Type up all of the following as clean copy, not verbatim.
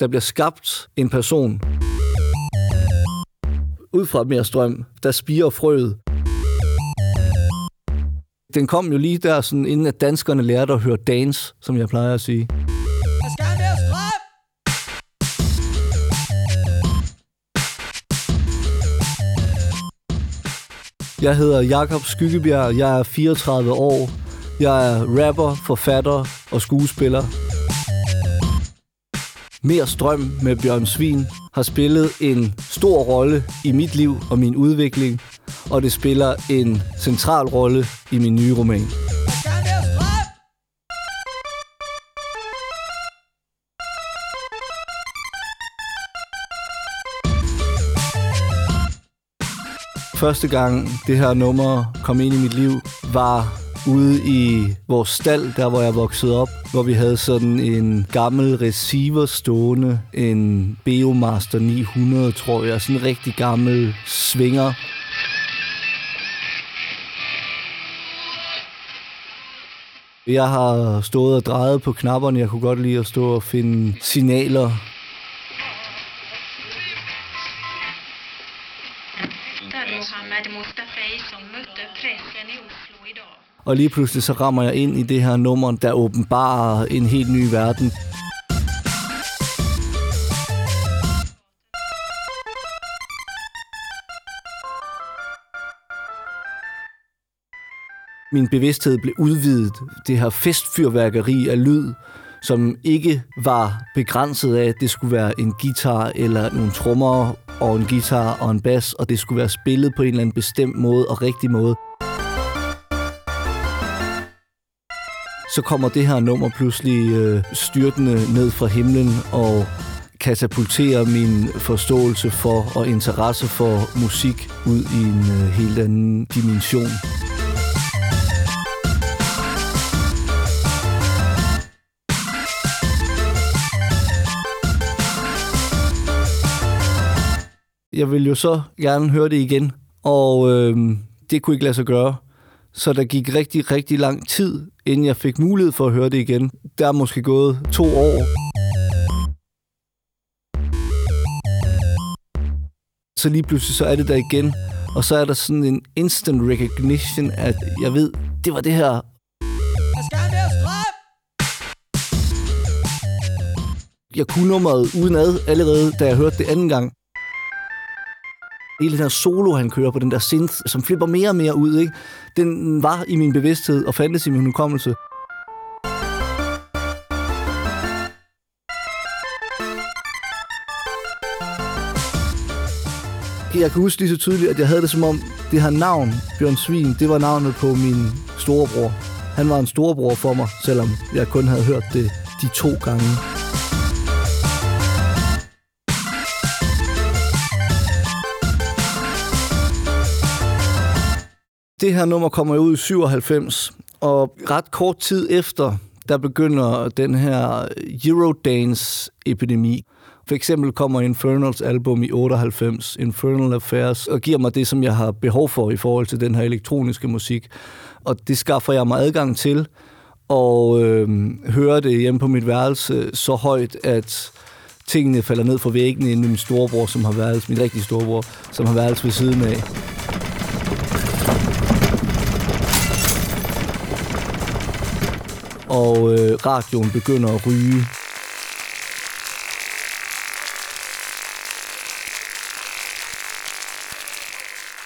Der bliver skabt en person. Ud fra mere strøm, der spiger frøet. Den kom jo lige der, sådan, inden at danskerne lærte at høre dance, som jeg plejer at sige. Der skal mere strøm! Jeg hedder Jakob Skyggebjerg, jeg er 34 år. Jeg er rapper, forfatter og skuespiller. Mere strøm med Bjørn Svin har spillet en stor rolle i mit liv og min udvikling, og det spiller en central rolle i min nye roman. Første gang det her nummer kom ind i mit liv, var ude i vores stald, der hvor jeg voksede op, hvor vi havde sådan en gammel receiver stående, en Beomaster 900, tror jeg, sådan en rigtig gammel svinger. Jeg har stået og drejet på knapperne, jeg kunne godt lide at stå og finde signaler. Og lige pludselig så rammer jeg ind i det her nummer, der åbenbarer en helt ny verden. Min bevidsthed blev udvidet. Det her festfyrværkeri af lyd, som ikke var begrænset af, at det skulle være en guitar eller nogle trommer og en guitar og en bas, og det skulle være spillet på en eller anden bestemt måde og rigtig måde. Så kommer det her nummer pludselig styrtende ned fra himlen og katapulterer min forståelse for og interesse for musik ud i en helt anden dimension. Jeg ville jo så gerne høre det igen, og det kunne ikke lade sig gøre. Så der gik rigtig, rigtig lang tid, inden jeg fik mulighed for at høre det igen. Der er måske gået 2 år. Så lige pludselig så er det der igen, og så er der sådan en instant recognition, at jeg ved, det var det her. Jeg kunne nummeret udenad allerede, da jeg hørte det anden gang. Hele den her solo, han kører på den der synth, som flipper mere og mere ud, ikke? Den var i min bevidsthed og fandtes i min hukommelse. Jeg kan huske lige så tydeligt, at jeg havde det som om, det her navn, Bjørn Svin, det var navnet på min storebror. Han var en storebror for mig, selvom jeg kun havde hørt det de 2 gange. Det her nummer kommer ud i 97, og ret kort tid efter, der begynder den her Eurodance-epidemi. For eksempel kommer Infernals album i 98, Infernal Affairs, og giver mig det, som jeg har behov for i forhold til den her elektroniske musik. Og det skaffer jeg mig adgang til, og hører det hjemme på mit værelse så højt, at tingene falder ned fra væggene inden min storebror, som har værelse, min rigtige storebror, som har værelse ved siden af. Og radioen begynder at ryge.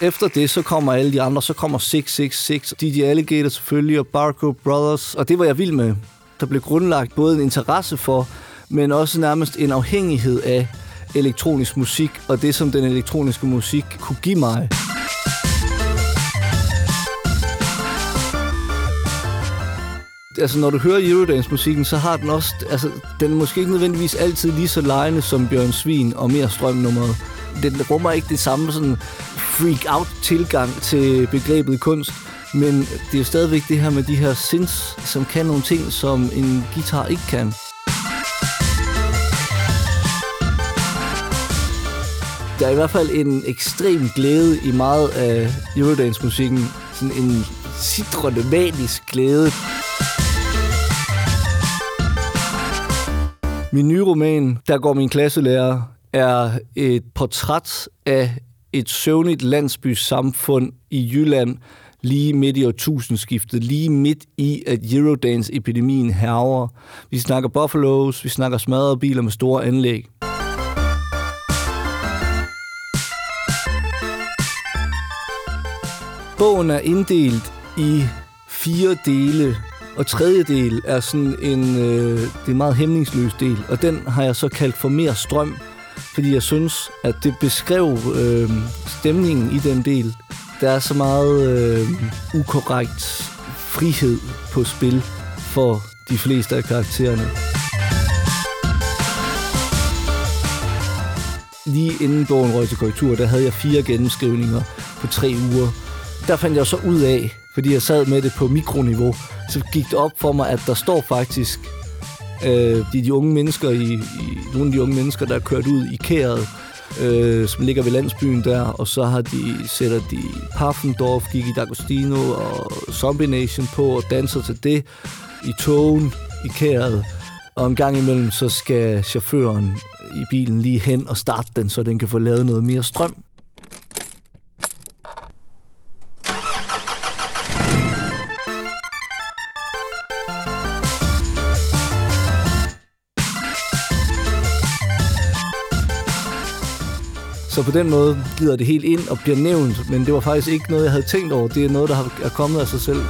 Efter det, så kommer alle de andre, så kommer 666, DJ Alligator selvfølgelig, og Barco Brothers, og det var jeg vild med. Der blev grundlagt både en interesse for, men også nærmest en afhængighed af elektronisk musik, og det, som den elektroniske musik kunne give mig. Altså, når du hører Eurodance-musikken, så har den også... Altså, den er måske ikke nødvendigvis altid lige så lejende som Bjørn Svin og mere strømnummeret. Den rummer ikke det samme sådan freak-out-tilgang til begrebet kunst, men det er jo stadigvæk det her med de her synths, som kan nogle ting, som en guitar ikke kan. Der er i hvert fald en ekstrem glæde i meget af Eurodance-musikken. Sådan en sitrende, magisk glæde. Min nye roman, Der går min klasselærer, er et portræt af et søvnigt landsbysamfund i Jylland lige midt i årtusindskiftet, lige midt i, at Eurodance-epidemien hærger. Vi snakker buffaloes, vi snakker smadrede biler med store anlæg. Bogen er inddelt i 4 dele, og tredje del er sådan en det er en meget hæmningsløs del, og den har jeg så kaldt for mere strøm, fordi jeg synes, at det beskrev stemningen i den del. Der er så meget ukorrekt frihed på spil for de fleste af karaktererne. Lige inden bogen røg til korrektur, der havde jeg 4 gennemskrivninger på 3 uger. Der fandt jeg så ud af, fordi jeg sad med det på mikroniveau, så gik det op for mig, at der står faktisk de unge mennesker nogle af de unge mennesker, der er kørt ud i kæret, som ligger ved landsbyen der, og så sætter de Paffendorf, Gigi D'Agostino og Zombie Nation på og danser til det i togen i kæret. Og en gang imellem, så skal chaufføren i bilen lige hen og starte den, så den kan få lavet noget mere strøm. Så på den måde glider det helt ind og bliver nævnt, men det var faktisk ikke noget, jeg havde tænkt over. Det er noget, der er kommet af sig selv.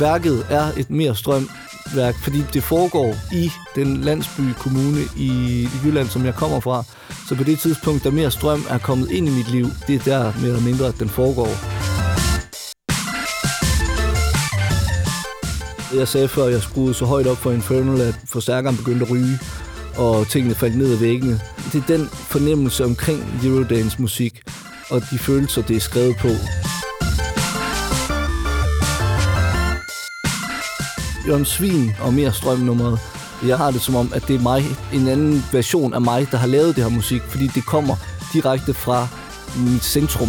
Værket er et mere strømværk, fordi det foregår i den landsbykommune i Jylland, som jeg kommer fra. Så på det tidspunkt, der mere strøm er kommet ind i mit liv, det er der mere eller mindre, at den foregår. Jeg sagde før, at jeg skruede så højt op for Infernal, at forstærkeren begyndte at ryge, og tingene faldt ned ad væggene. Det er den fornemmelse omkring Eurodance musik, og de følelser, det er skrevet på. Bjørn Svin og mere strømnummeret. Jeg har det som om, at det er mig, en anden version af mig, der har lavet det her musik, fordi det kommer direkte fra mit centrum.